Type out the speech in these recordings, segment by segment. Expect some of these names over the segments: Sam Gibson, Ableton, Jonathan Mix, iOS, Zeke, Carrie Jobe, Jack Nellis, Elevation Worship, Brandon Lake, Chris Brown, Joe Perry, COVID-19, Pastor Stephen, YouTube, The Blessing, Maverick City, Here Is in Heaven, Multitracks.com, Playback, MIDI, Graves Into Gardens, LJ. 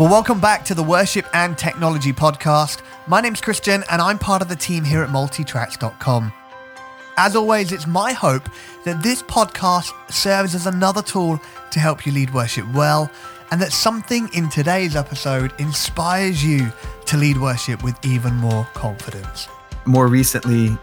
Well, welcome back to the Worship and Technology Podcast. My name's Christian, and I'm part of the team here at Multitracks.com. As always, it's my hope that this podcast serves as another tool to help you lead worship well, and that something in today's episode inspires you to lead worship with even more confidence. More recently,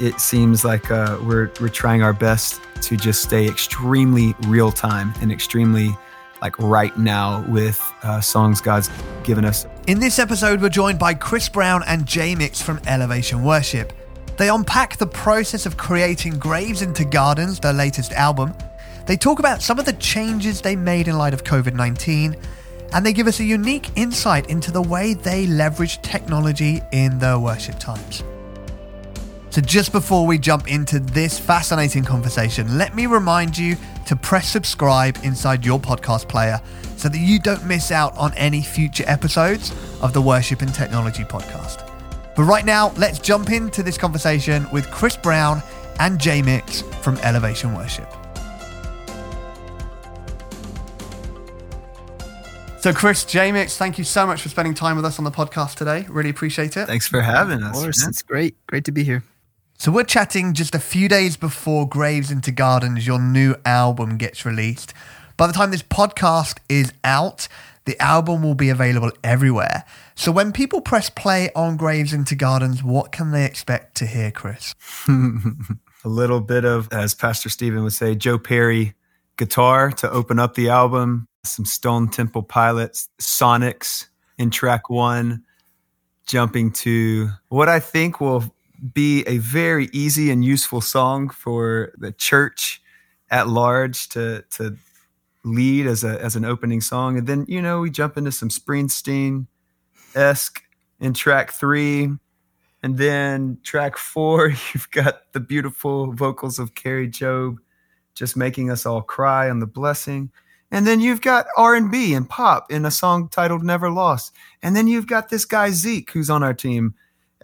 it seems like we're trying our best to just stay extremely real time and extremely like right now with songs God's given us. In this episode, we're joined by Chris Brown and J Mix from Elevation Worship. They unpack the process of creating Graves Into Gardens, their latest album. They talk about some of the changes they made in light of COVID-19, and they give us a unique insight into the way they leverage technology in their worship times. So just before we jump into this fascinating conversation, let me remind you to press subscribe inside your podcast player so that you don't miss out on any future episodes of the Worship and Technology Podcast. But right now, let's jump into this conversation with Chris Brown and J Mix from Elevation Worship. So Chris, J Mix, thank you so much for spending time with us on the podcast today. Really appreciate it. Thanks for having us. Of course, it's great. Great to be here. So we're chatting just a few days before Graves Into Gardens, your new album, gets released. By the time this podcast is out, the album will be available everywhere. So when people press play on Graves Into Gardens, what can they expect to hear, Chris? A little bit of, as Pastor Stephen would say, Joe Perry guitar to open up the album, some Stone Temple Pilots, Sonics in track one, jumping to what I think will be a very easy and useful song for the church at large to lead as an opening song. And then, you know, we jump into some Springsteen-esque in track three. And then track four, you've got the beautiful vocals of Carrie Jobe just making us all cry on The Blessing. And then you've got R&B and pop in a song titled Never Lost. And then you've got this guy Zeke, who's on our team,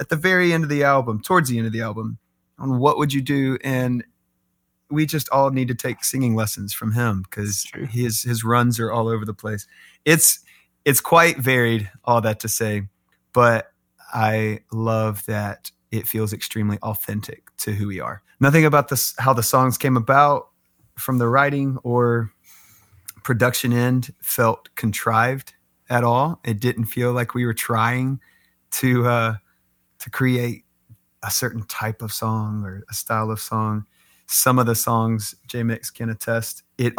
at the very end of the album, towards the end of the album, on What Would You Do? And we just all need to take singing lessons from him because his runs are all over the place. It's quite varied, all that to say, but I love that it feels extremely authentic to who we are. Nothing about this, how the songs came about from the writing or production end, felt contrived at all. It didn't feel like we were trying to create a certain type of song or a style of song. Some of the songs, J Mix can attest, it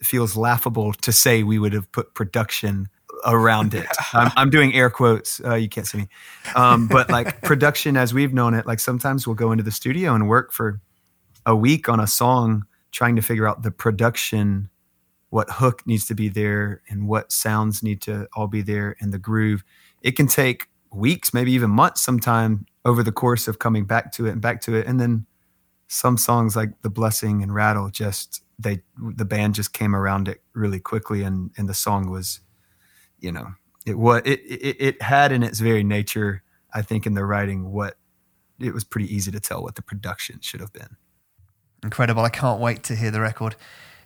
feels laughable to say we would have put production around it. I'm doing air quotes. You can't see me. But like production as we've known it, like sometimes we'll go into the studio and work for a week on a song, trying to figure out the production, what hook needs to be there and what sounds need to all be there and the groove. It can take weeks, maybe even months sometime over the course of coming back to it and back to it. And then some songs like The Blessing and Rattle, the band just came around it really quickly. And the song was, you know, it had in its very nature, I think in the writing, what it was pretty easy to tell what the production should have been. Incredible. I can't wait to hear the record.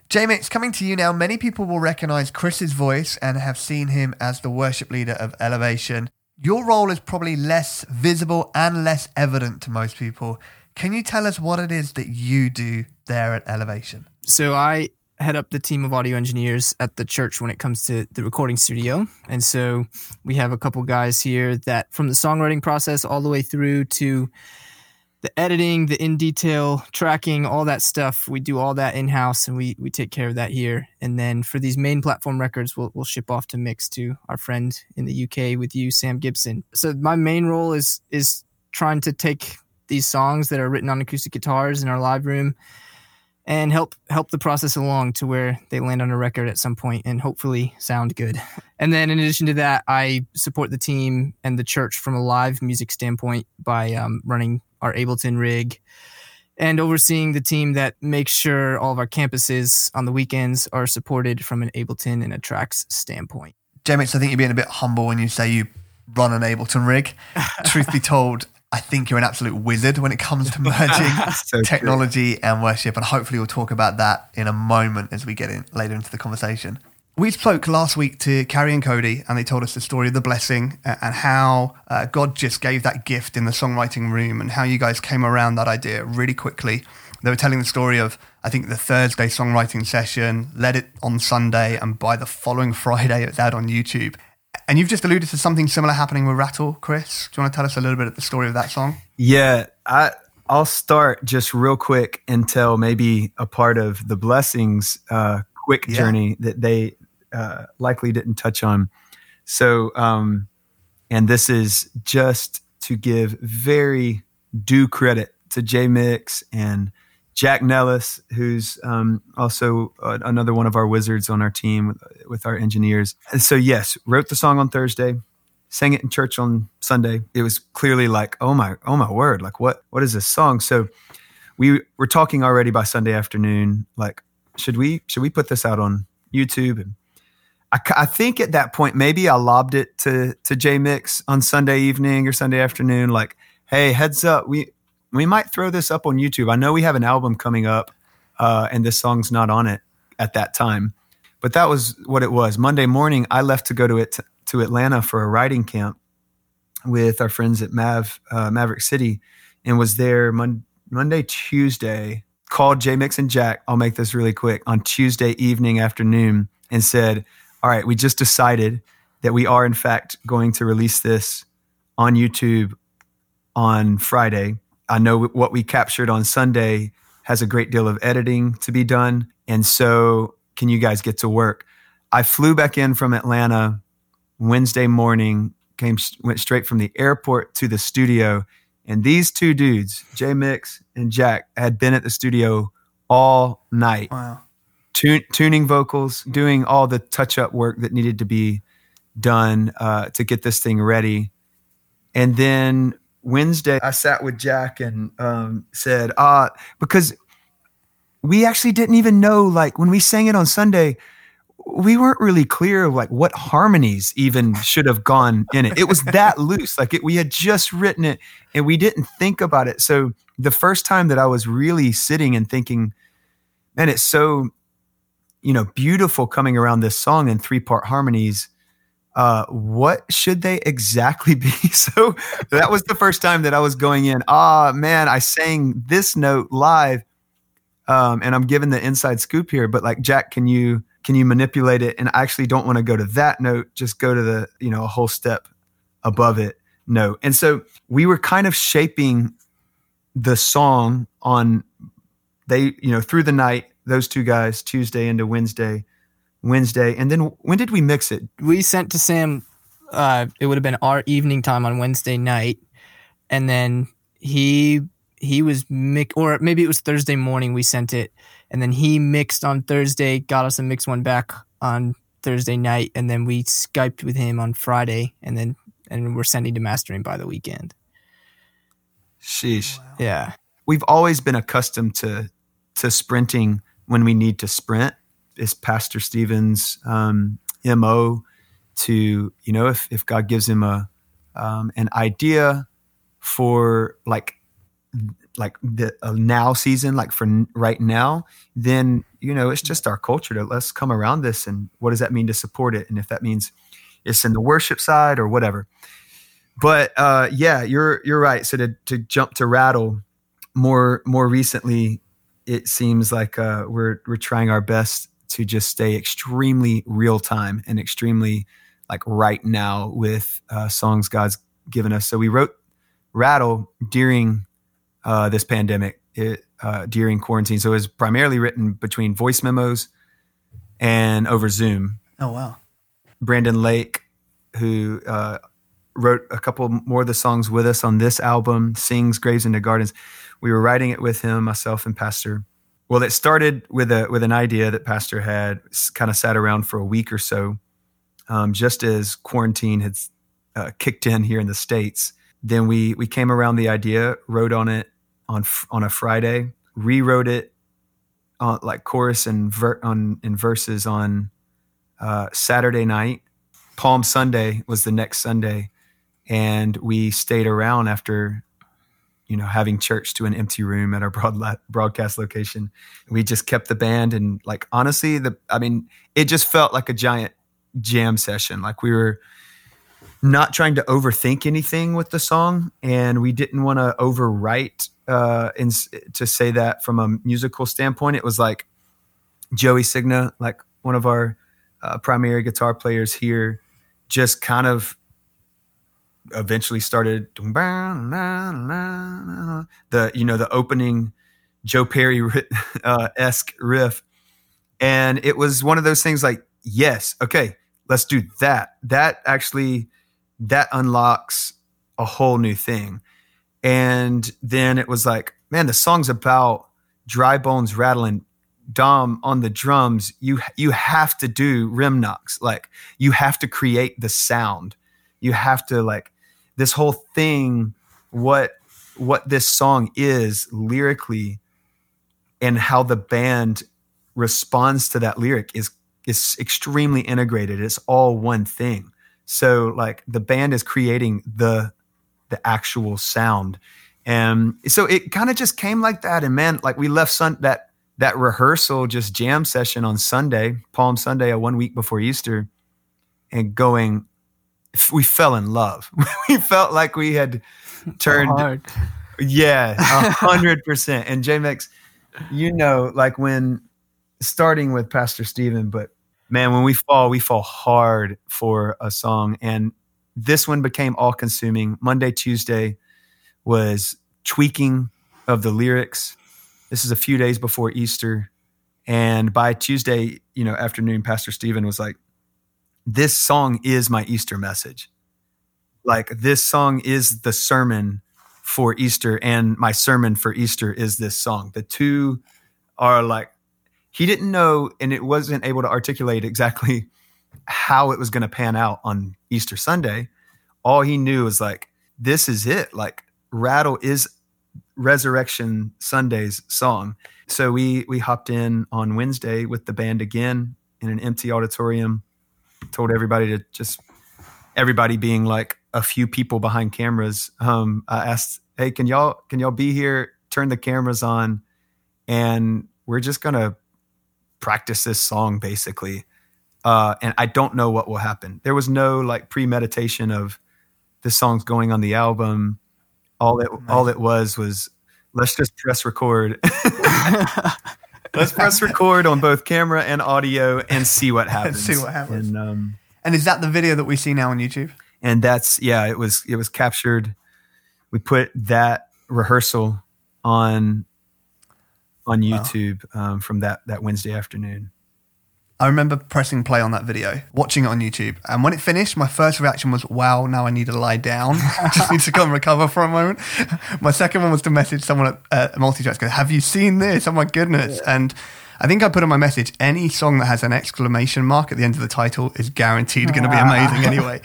J Mix, coming to you now. Many people will recognize Chris's voice and have seen him as the worship leader of Elevation. Your role is probably less visible and less evident to most people. Can you tell us what it is that you do there at Elevation? So I head up the team of audio engineers at the church when it comes to the recording studio. And so we have a couple guys here that from the songwriting process all the way through to the editing, the in-detail tracking, all that stuff. We do all that in-house and we take care of that here. And then for these main platform records, we'll ship off to mix to our friend in the UK with you, Sam Gibson. So my main role is trying to take these songs that are written on acoustic guitars in our live room and help the process along to where they land on a record at some point and hopefully sound good. And then in addition to that, I support the team and the church from a live music standpoint by running our Ableton rig and overseeing the team that makes sure all of our campuses on the weekends are supported from an Ableton and a tracks standpoint. J Mix, I think you're being a bit humble when you say you run an Ableton rig. Truth be told, I think you're an absolute wizard when it comes to merging technology and worship. And hopefully we'll talk about that in a moment as we get in later into the conversation. We spoke last week to Carrie and Cody, and they told us the story of The Blessing and how God just gave that gift in the songwriting room and how you guys came around that idea really quickly. They were telling the story of, I think, the Thursday songwriting session, led it on Sunday, and by the following Friday, it was out on YouTube. And you've just alluded to something similar happening with Rattle, Chris. Do you want to tell us a little bit of the story of that song? Yeah, I'll start just real quick and tell maybe a part of The Blessing's quick journey that they... likely didn't touch on. So, and this is just to give very due credit to J Mix and Jack Nellis, who's also another one of our wizards on our team with our engineers. And so, yes, wrote the song on Thursday, sang it in church on Sunday. It was clearly like, oh my word, like what is this song? So we were talking already by Sunday afternoon, like, should we put this out on YouTube? And I think at that point, maybe I lobbed it to J Mix on Sunday evening or Sunday afternoon, like, hey, heads up, we might throw this up on YouTube. I know we have an album coming up, and this song's not on it at that time. But that was what it was. Monday morning, I left to go to Atlanta for a writing camp with our friends at Maverick City, and was there Monday, Tuesday, called J Mix and Jack, I'll make this really quick, on Tuesday evening afternoon and said, all right, we just decided that we are, in fact, going to release this on YouTube on Friday. I know what we captured on Sunday has a great deal of editing to be done, and so can you guys get to work? I flew back in from Atlanta Wednesday morning, went straight from the airport to the studio, and these two dudes, J Mix and Jack, had been at the studio all night. Wow. Tuning vocals, doing all the touch-up work that needed to be done to get this thing ready. And then Wednesday, I sat with Jack and said, because we actually didn't even know, like, when we sang it on Sunday, we weren't really clear of, like, what harmonies even should have gone in it. It was that loose. Like, we had just written it, and we didn't think about it. So the first time that I was really sitting and thinking, man, it's so... you know, beautiful coming around this song in 3-part harmonies. What should they exactly be? So that was the first time that I was going in, man, I sang this note live. And I'm giving the inside scoop here, but like, Jack, can you manipulate it? And I actually don't want to go to that note, just go to the, you know, a whole step above it note. And so we were kind of shaping the song on through the night. Those two guys, Tuesday into Wednesday. And then when did we mix it? We sent to Sam, it would have been our evening time on Wednesday night. And then he was or maybe it was Thursday morning we sent it. And then he mixed on Thursday, got us a mix one back on Thursday night. And then we Skyped with him on Friday. And then we're sending to mastering by the weekend. Sheesh. Wow. Yeah. We've always been accustomed to sprinting when we need to sprint. Is Pastor Stephen's MO to, you know, if God gives him an idea for like the now season, like for right now, then, you know, it's just our culture to let's come around this and what does that mean to support it? And if that means it's in the worship side or whatever. But yeah, you're right. So to jump to Rattle more recently, it seems like we're trying our best to just stay extremely real time and extremely like right now with songs God's given us. So we wrote Rattle during this pandemic, during quarantine. So it was primarily written between voice memos and over Zoom. Oh, wow. Brandon Lake, who wrote a couple more of the songs with us on this album, sings Graves Into Gardens. We were writing it with him, myself, and Pastor. Well, it started with an idea that Pastor had kind of sat around for a week or so, just as quarantine had kicked in here in the States. Then we came around the idea, wrote on it on a Friday, rewrote it on like chorus and verses on Saturday night. Palm Sunday was the next Sunday, and we stayed around after. you know, having church to an empty room at our broadcast location. We just kept the band, and like, honestly, it just felt like a giant jam session. Like, we were not trying to overthink anything with the song, and we didn't want to overwrite, to say that from a musical standpoint. It was like Joey Signa, like one of our primary guitar players here, just kind of eventually started the opening Joe Perry esque riff. And it was one of those things like, yes, okay, let's do that. That unlocks a whole new thing. And then it was like, man, the song's about dry bones rattling, Dom on the drums. You have to do rim knocks. Like, you have to create the sound. You have to, like, this whole thing, what this song is lyrically and how the band responds to that lyric is extremely integrated. It's all one thing. So like, the band is creating the actual sound. And so it kind of just came like that. And man, like, we left that rehearsal, just jam session on Sunday, Palm Sunday, 1 week before Easter, and going, we fell in love. We felt like we had turned, 100%. And J-Mex, you know, like, when starting with Pastor Stephen, but man, when we fall hard for a song. And this one became all consuming. Monday, Tuesday was tweaking of the lyrics. This is a few days before Easter. And by Tuesday, you know, afternoon, Pastor Stephen was like, this song is my Easter message. Like, this song is the sermon for Easter, and my sermon for Easter is this song. The two are like, he didn't know, and it wasn't able to articulate exactly how it was going to pan out on Easter Sunday. All he knew was like, this is it. Like, Rattle is Resurrection Sunday's song. So we hopped in on Wednesday with the band again in an empty auditorium. Told everybody to just, everybody being like a few people behind cameras. I asked, hey, can y'all be here? Turn the cameras on, and we're just going to practice this song basically. And I don't know what will happen. There was no like premeditation of this song's going on the album. All it was let's just press record. Let's press record on both camera and audio and see what happens. And is that the video that we see now on YouTube? And that's, yeah, it was captured. We put that rehearsal on YouTube from that Wednesday afternoon. I remember pressing play on that video, watching it on YouTube. And when it finished, my first reaction was, wow, now I need to lie down. I just need to go and recover for a moment. My second one was to message someone at Multitracks, go, have you seen this? Oh my goodness. Yeah. And I think I put in my message, any song that has an exclamation mark at the end of the title is guaranteed going to be amazing anyway.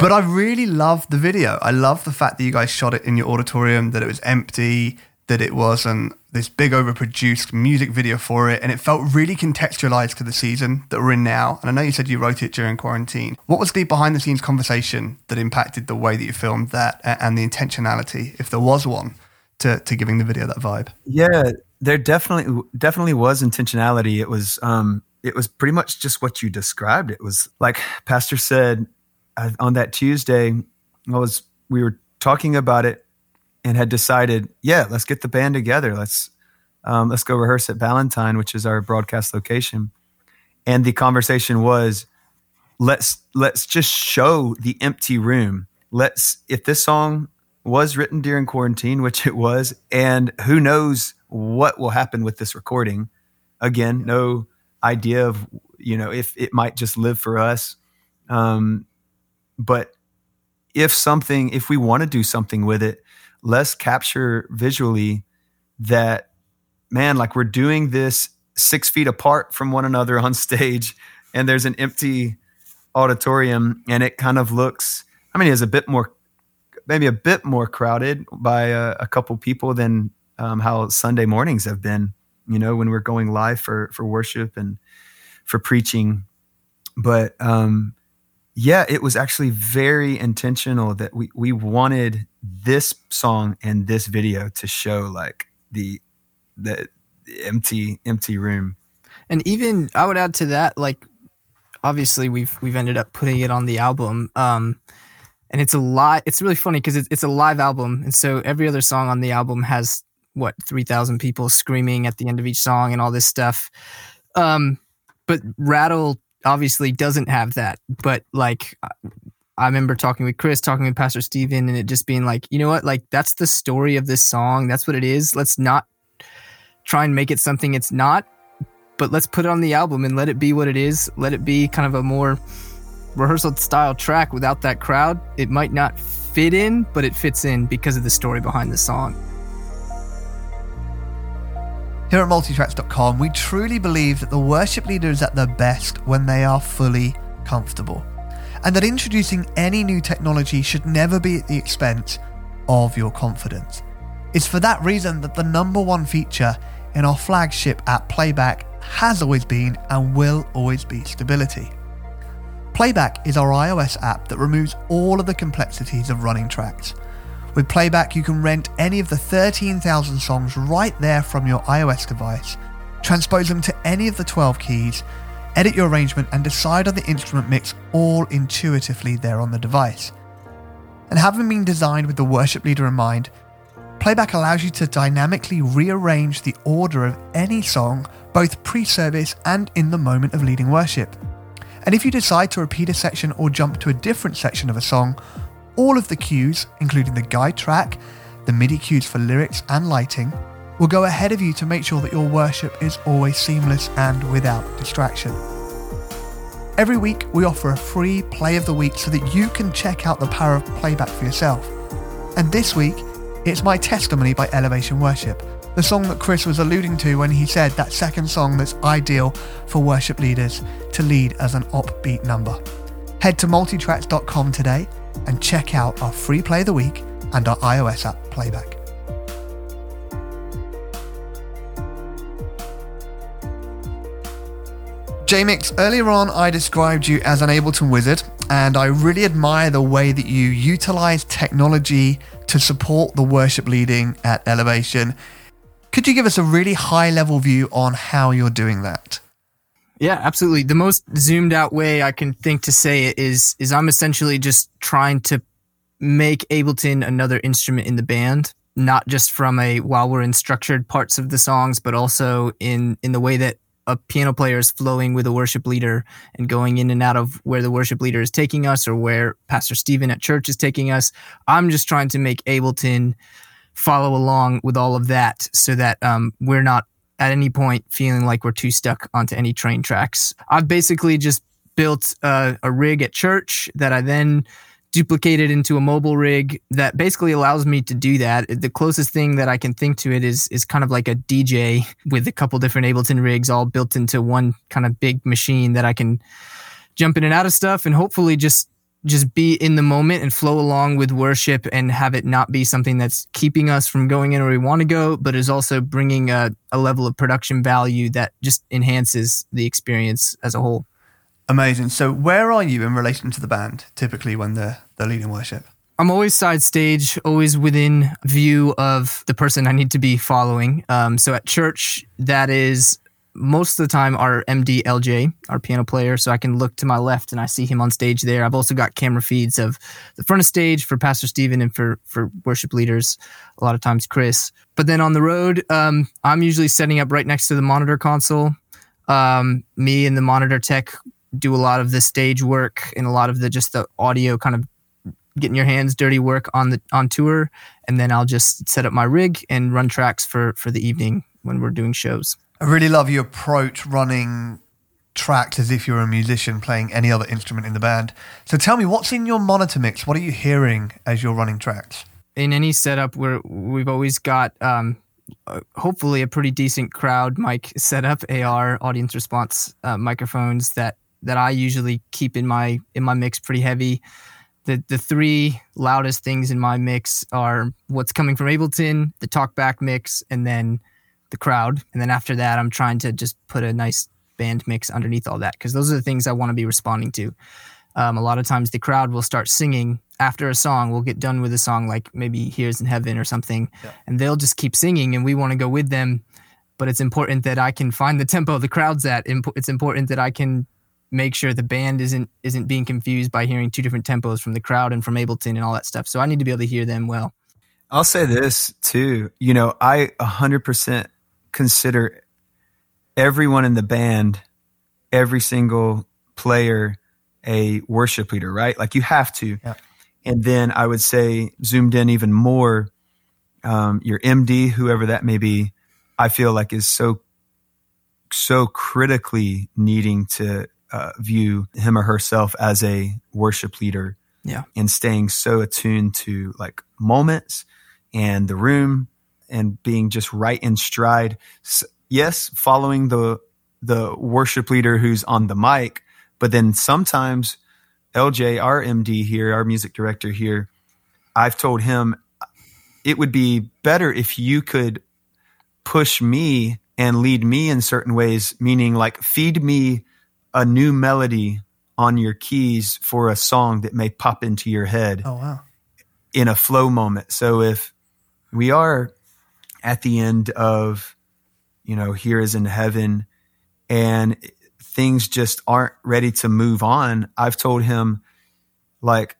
But I really loved the video. I love the fact that you guys shot it in your auditorium, that it was empty, that it wasn't this big overproduced music video for it, and it felt really contextualized to the season that we're in now. And I know you said you wrote it during quarantine. What was the behind-the-scenes conversation that impacted the way that you filmed that and the intentionality, if there was one, to giving the video that vibe? Yeah, there definitely was intentionality. It was pretty much just what you described. It was like Pastor said on that Tuesday. We were talking about it, and had decided, yeah, let's get the band together. Let's go rehearse at Ballantyne, which is our broadcast location. And the conversation was, let's just show the empty room. If this song was written during quarantine, which it was, and who knows what will happen with this recording. Again, no idea of, you know, if it might just live for us. But if we want to do something with it, let's capture visually that, man, like, we're doing this 6 feet apart from one another on stage, and there's an empty auditorium, and it kind of looks, I mean, it's maybe a bit more crowded by a couple people than how Sunday mornings have been, you know, when we're going live for worship and for preaching. But yeah, it was actually very intentional that we wanted this song and this video to show like the empty room. And even I would add to that, like obviously we've ended up putting it on the album. And it's a lot. It's really funny because it's a live album. And so every other song on the album has 3,000 people screaming at the end of each song and all this stuff. But Rattle obviously doesn't have that. But like, I remember talking with Chris, talking with Pastor Stephen, and it just being like, you know what? Like, that's the story of this song. That's what it is. Let's not try and make it something it's not, but let's put it on the album and let it be what it is. Let it be kind of a more rehearsal style track without that crowd. It might not fit in, but it fits in because of the story behind the song. Here at Multitracks.com, we truly believe that the worship leader is at their best when they are fully comfortable, and that introducing any new technology should never be at the expense of your confidence. It's for that reason that the number one feature in our flagship app Playback has always been and will always be stability. Playback is our iOS app that removes all of the complexities of running tracks. With Playback, you can rent any of the 13,000 songs right there from your iOS device, transpose them to any of the 12 keys, edit your arrangement, and decide on the instrument mix all intuitively there on the device. And having been designed with the worship leader in mind, Playback allows you to dynamically rearrange the order of any song, both pre-service and in the moment of leading worship. And if you decide to repeat a section or jump to a different section of a song, all of the cues, including the guide track, the MIDI cues for lyrics and lighting, will go ahead of you to make sure that your worship is always seamless and without distraction. Every week, we offer a free play of the week so that you can check out the power of Playback for yourself. And this week, it's My Testimony by Elevation Worship, the song that Chris was alluding to when he said that second song that's ideal for worship leaders to lead as an upbeat number. Head to multitracks.com today and check out our free play of the week and our iOS app Playback. J-Mix, earlier on I described you as an Ableton wizard, and I really admire the way that you utilize technology to support the worship leading at Elevation. Could you give us a really high-level view on how you're doing that? Yeah, absolutely. The most zoomed-out way I can think to say it is I'm essentially just trying to make Ableton another instrument in the band, not just from while we're in structured parts of the songs, but also in the way that a piano player is flowing with a worship leader and going in and out of where the worship leader is taking us or where Pastor Stephen at church is taking us. I'm just trying to make Ableton follow along with all of that so that we're not at any point feeling like we're too stuck onto any train tracks. I've basically just built a rig at church that I then duplicated into a mobile rig that basically allows me to do that. The closest thing that I can think to it is kind of like a DJ with a couple different Ableton rigs all built into one kind of big machine that I can jump in and out of stuff and hopefully just be in the moment and flow along with worship and have it not be something that's keeping us from going in where we want to go, but is also bringing a level of production value that just enhances the experience as a whole. Amazing. So where are you in relation to the band, typically when they're leading worship? I'm always side stage, always within view of the person I need to be following. So at church, that is most of the time our MD, LJ, our piano player, so I can look to my left and I see him on stage there. I've also got camera feeds of the front of stage for Pastor Stephen and for worship leaders, a lot of times Chris. But then on the road, I'm usually setting up right next to the monitor console. Me and the monitor tech do a lot of the stage work and a lot of the audio kind of getting your hands dirty work on tour. And then I'll just set up my rig and run tracks for the evening when we're doing shows. I really love your approach running tracks as if you're a musician playing any other instrument in the band. So tell me, what's in your monitor mix? What are you hearing as you're running tracks? In any setup, we've always got hopefully a pretty decent crowd mic setup, AR, audience response microphones that I usually keep in my mix pretty heavy. The three loudest things in my mix are what's coming from Ableton, the talkback mix, and then the crowd. And then after that, I'm trying to just put a nice band mix underneath all that because those are the things I want to be responding to. A lot of times the crowd will start singing after a song. We'll get done with a song like maybe Here Is in Heaven or something, and they'll just keep singing, and we want to go with them. But it's important that I can find the tempo the crowd's at. It's important that I can make sure the band isn't being confused by hearing two different tempos from the crowd and from Ableton and all that stuff. So I need to be able to hear them well. I'll say this too. You know, I 100% consider everyone in the band, every single player, a worship leader, right? Like you have to. Yeah. And then I would say zoomed in even more, your MD, whoever that may be, I feel like is so critically needing to view him or herself as a worship leader. Yeah. And staying so attuned to like moments and the room and being just right in stride. So, yes, following the worship leader who's on the mic, but then sometimes LJ, our MD here, our music director here, I've told him it would be better if you could push me and lead me in certain ways, meaning like feed me a new melody on your keys for a song that may pop into your head. Oh, wow. In a flow moment. So if we are at the end of, you know, Here Is in Heaven and things just aren't ready to move on, I've told him like,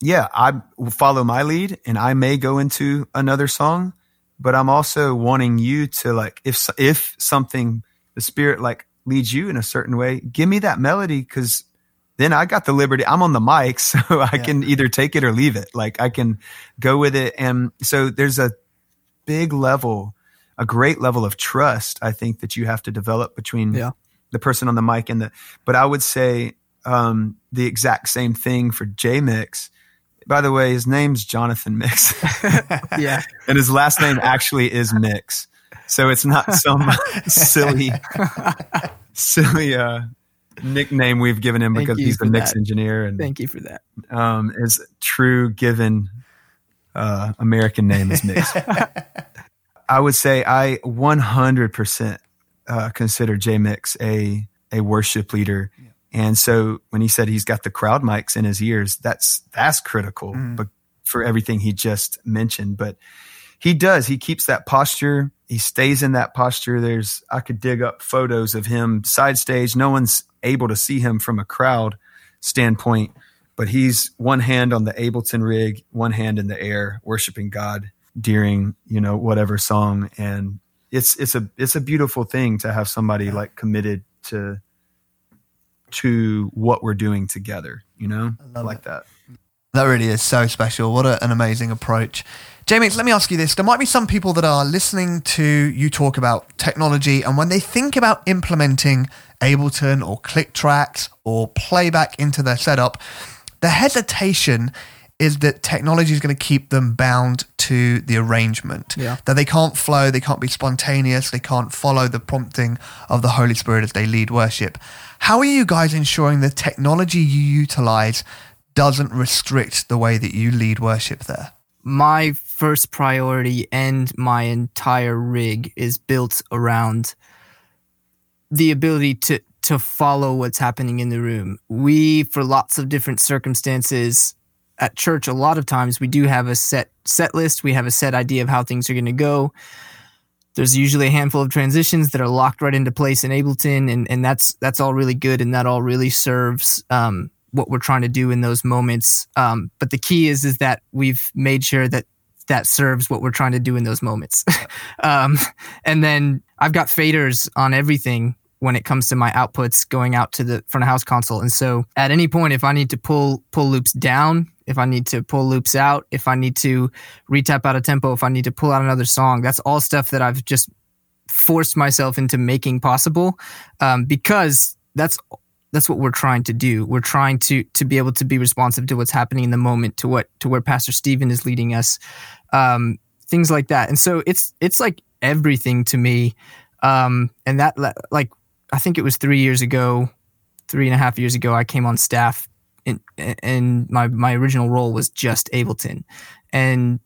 yeah, I will follow my lead and I may go into another song, but I'm also wanting you to like, if something, the Spirit like leads you in a certain way, give me that melody, because then I got the liberty. I'm on the mic, so I can either take it or leave it. Like I can go with it. And so there's a big level, a great level of trust, I think, that you have to develop between the person on the mic and but I would say the exact same thing for J-Mix. By the way, his name's Jonathan Mix. Yeah. And his last name actually is Mix. So it's not some silly nickname we've given him because he's the mix engineer. And thank you for that. His true given American name is Mix. I would say I 100% consider J-Mix a worship leader. Yeah. And so when he said he's got the crowd mics in his ears, that's critical but for everything he just mentioned. But he does, he keeps that posture. He stays in that posture. I could dig up photos of him side stage. No one's able to see him from a crowd standpoint, but he's one hand on the Ableton rig, one hand in the air, worshiping God during, you know, whatever song. And it's a beautiful thing to have somebody like committed to what we're doing together, you know? I like it. That really is so special. What an amazing approach. J-Mix, let me ask you this. There might be some people that are listening to you talk about technology, and when they think about implementing Ableton or click tracks or playback into their setup, the hesitation is that technology is going to keep them bound to the arrangement, that they can't flow, they can't be spontaneous, they can't follow the prompting of the Holy Spirit as they lead worship. How are you guys ensuring the technology you utilize doesn't restrict the way that you lead worship there? My first priority and my entire rig is built around the ability to follow what's happening in the room. We, for lots of different circumstances, at church, a lot of times we do have a set list. We have a set idea of how things are going to go. There's usually a handful of transitions that are locked right into place in Ableton, and that's all really good, and that all really serves what we're trying to do in those moments. But the key is that we've made sure that serves what we're trying to do in those moments. And then I've got faders on everything when it comes to my outputs going out to the front of house console. And so at any point, if I need to pull loops down, if I need to pull loops out, if I need to retap out a tempo, if I need to pull out another song, that's all stuff that I've just forced myself into making possible, because that's what we're trying to do. We're trying to be able to be responsive to what's happening in the moment, to where Pastor Stephen is leading us, things like that. And so it's like everything to me. And that, like, I think it was 3.5 years ago, I came on staff. And my original role was just Ableton, and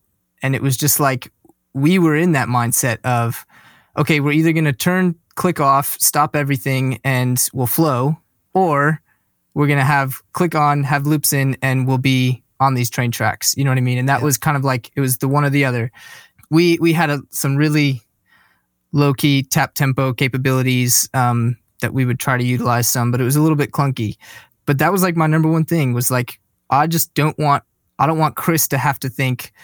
it was just like we were in that mindset of, okay, we're either going to turn click off, stop everything, and we'll flow, or we're going to have loops in, and we'll be on these train tracks. You know what I mean? And that was kind of like, it was the one or the other. We had some really low key tap tempo capabilities that we would try to utilize some, but it was a little bit clunky. But that was like my number one thing was like, I don't want Chris to have to think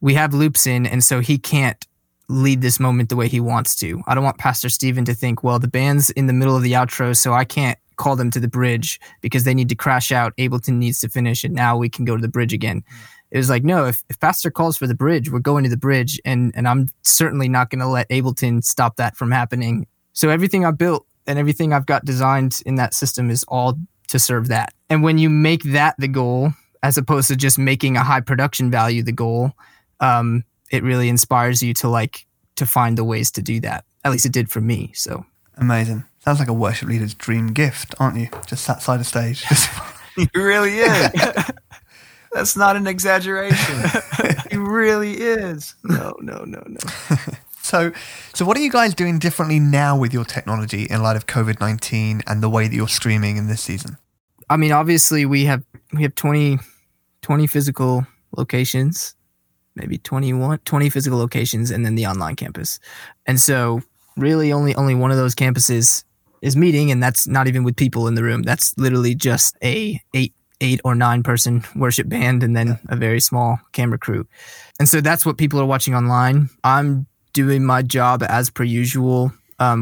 we have loops in, and so he can't lead this moment the way he wants to. I don't want Pastor Stephen to think, well, the band's in the middle of the outro, so I can't call them to the bridge because they need to crash out. Ableton needs to finish, and now we can go to the bridge again. It was like, no, if Pastor calls for the bridge, we're going to the bridge, and I'm certainly not going to let Ableton stop that from happening. So everything I built and everything I've got designed in that system is all to serve that. And when you make that the goal, as opposed to just making a high production value the goal, it really inspires you to find the ways to do that. At least it did for me. So amazing. Sounds like a worship leader's dream gift, aren't you? Just that side of stage. You really is. That's not an exaggeration. It really is. No. So what are you guys doing differently now with your technology in light of COVID-19 and the way that you're streaming in this season? I mean, obviously we have 20 physical locations, maybe 20 physical locations, and then the online campus. And so really only one of those campuses is meeting, and that's not even with people in the room. That's literally just a eight or nine person worship band and then a very small camera crew. And so that's what people are watching online. I'm doing my job as per usual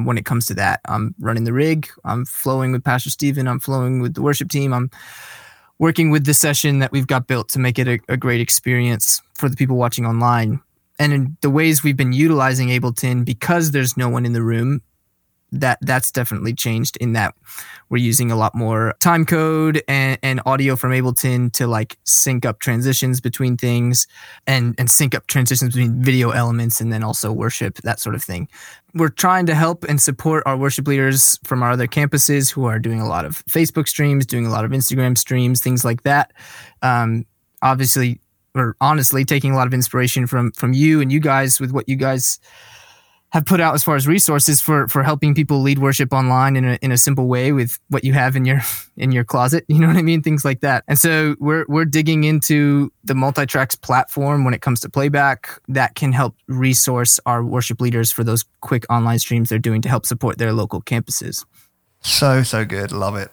when it comes to that. I'm running the rig. I'm flowing with Pastor Stephen. I'm flowing with the worship team. I'm working with the session that we've got built to make it a great experience for the people watching online. And in the ways we've been utilizing Ableton, because there's no one in the room, that's definitely changed in that we're using a lot more time code and audio from Ableton to like sync up transitions between things and sync up transitions between video elements and then also worship, that sort of thing. We're trying to help and support our worship leaders from our other campuses who are doing a lot of Facebook streams, doing a lot of Instagram streams, things like that. Obviously, or honestly, taking a lot of inspiration from you and you guys with what you guys have put out as far as resources for helping people lead worship online in a simple way with what you have in your closet, you know what I mean? Things like that. And so we're digging into the Multitracks platform when it comes to playback that can help resource our worship leaders for those quick online streams they're doing to help support their local campuses. So good. Love it.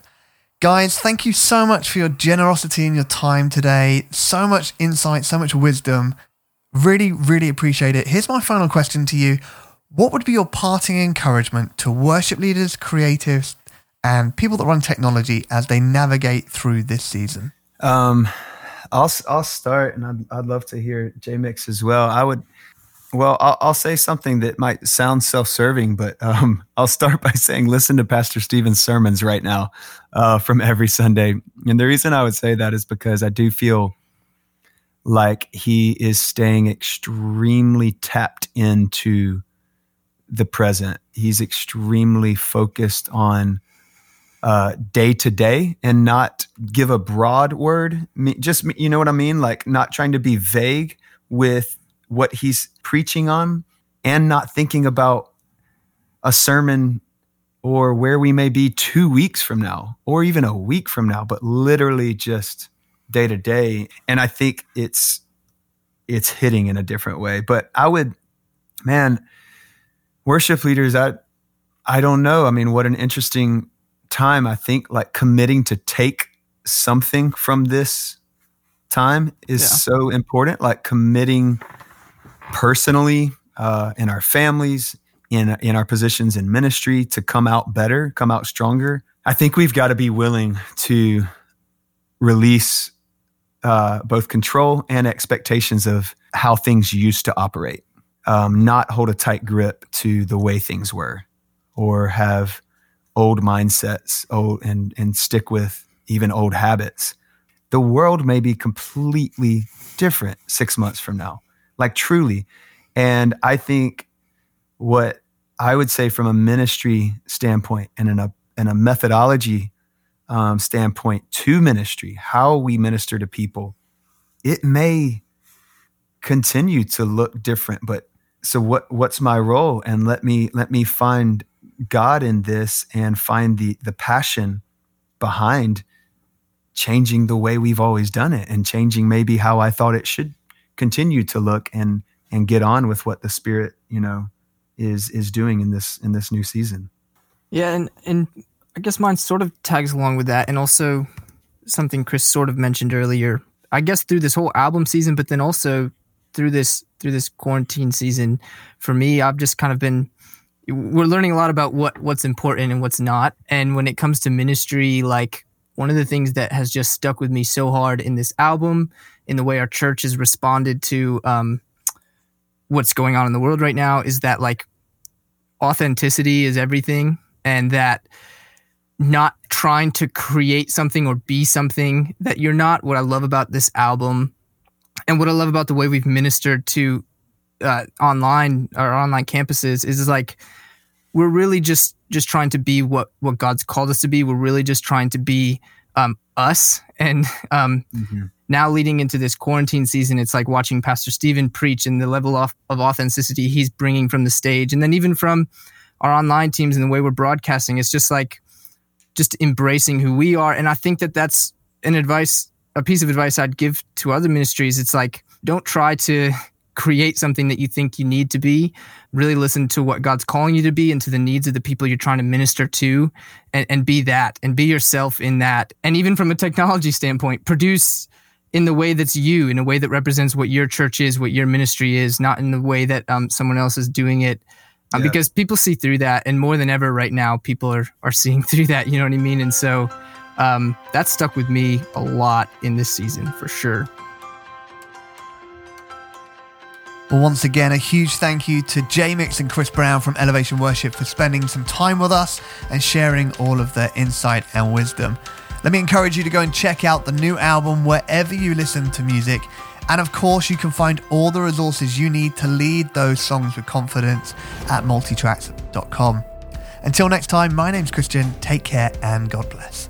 Guys, thank you so much for your generosity and your time today. So much insight, so much wisdom. Really, really appreciate it. Here's my final question to you. What would be your parting encouragement to worship leaders, creatives, and people that run technology as they navigate through this season? I'll start, and I'd love to hear J-Mix as well. I'll say something that might sound self-serving, but I'll start by saying listen to Pastor Stephen's sermons right now from every Sunday. And the reason I would say that is because I do feel like he is staying extremely tapped into the present. He's extremely focused on day to day and not give a broad word. Just, you know what I mean? Like not trying to be vague with what he's preaching on and not thinking about a sermon or where we may be 2 weeks from now or even a week from now, but literally just day to day. And I think it's hitting in a different way, but worship leaders, I don't know. I mean, what an interesting time. I think like committing to take something from this time is so important. Like committing personally in our families, in our positions in ministry to come out better, come out stronger. I think we've got to be willing to release both control and expectations of how things used to operate. Not hold a tight grip to the way things were or have old mindsets and stick with even old habits. The world may be completely different 6 months from now, like truly. And I think what I would say from a ministry standpoint and in a methodology standpoint to ministry, how we minister to people, it may continue to look different, but so what's my role? And let me find God in this and find the passion behind changing the way we've always done it and changing maybe how I thought it should continue to look, and get on with what the Spirit, you know, is doing in this new season. Yeah. And I guess mine sort of tags along with that. And also something Chris sort of mentioned earlier, I guess through this whole album season, but then also through this quarantine season, for me, I've just kind of been, we're learning a lot about what's important and what's not. And when it comes to ministry, like one of the things that has just stuck with me so hard in this album, in the way our church has responded to what's going on in the world right now, is that like authenticity is everything, and that not trying to create something or be something that you're not. What I love about this album and what I love about the way we've ministered to online campuses is like we're really just trying to be what God's called us to be. We're really just trying to be us. And now leading into this quarantine season, it's like watching Pastor Stephen preach and the level of authenticity he's bringing from the stage. And then even from our online teams and the way we're broadcasting, it's just like just embracing who we are. And I think that's a piece of advice I'd give to other ministries. It's like, don't try to create something that you think you need to be. Really listen to what God's calling you to be and to the needs of the people you're trying to minister to, and be that and be yourself in that. And even from a technology standpoint, produce in the way that's you, in a way that represents what your church is, what your ministry is, not in the way that someone else is doing it. Yeah. Because people see through that, and more than ever right now, people are seeing through that, you know what I mean? And so that stuck with me a lot in this season for sure. Well, once again, a huge thank you to J-Mix and Chris Brown from Elevation Worship for spending some time with us and sharing all of their insight and wisdom. Let me encourage you to go and check out the new album wherever you listen to music. And of course, you can find all the resources you need to lead those songs with confidence at Multitracks.com. Until next time, my name's Christian. Take care and God bless.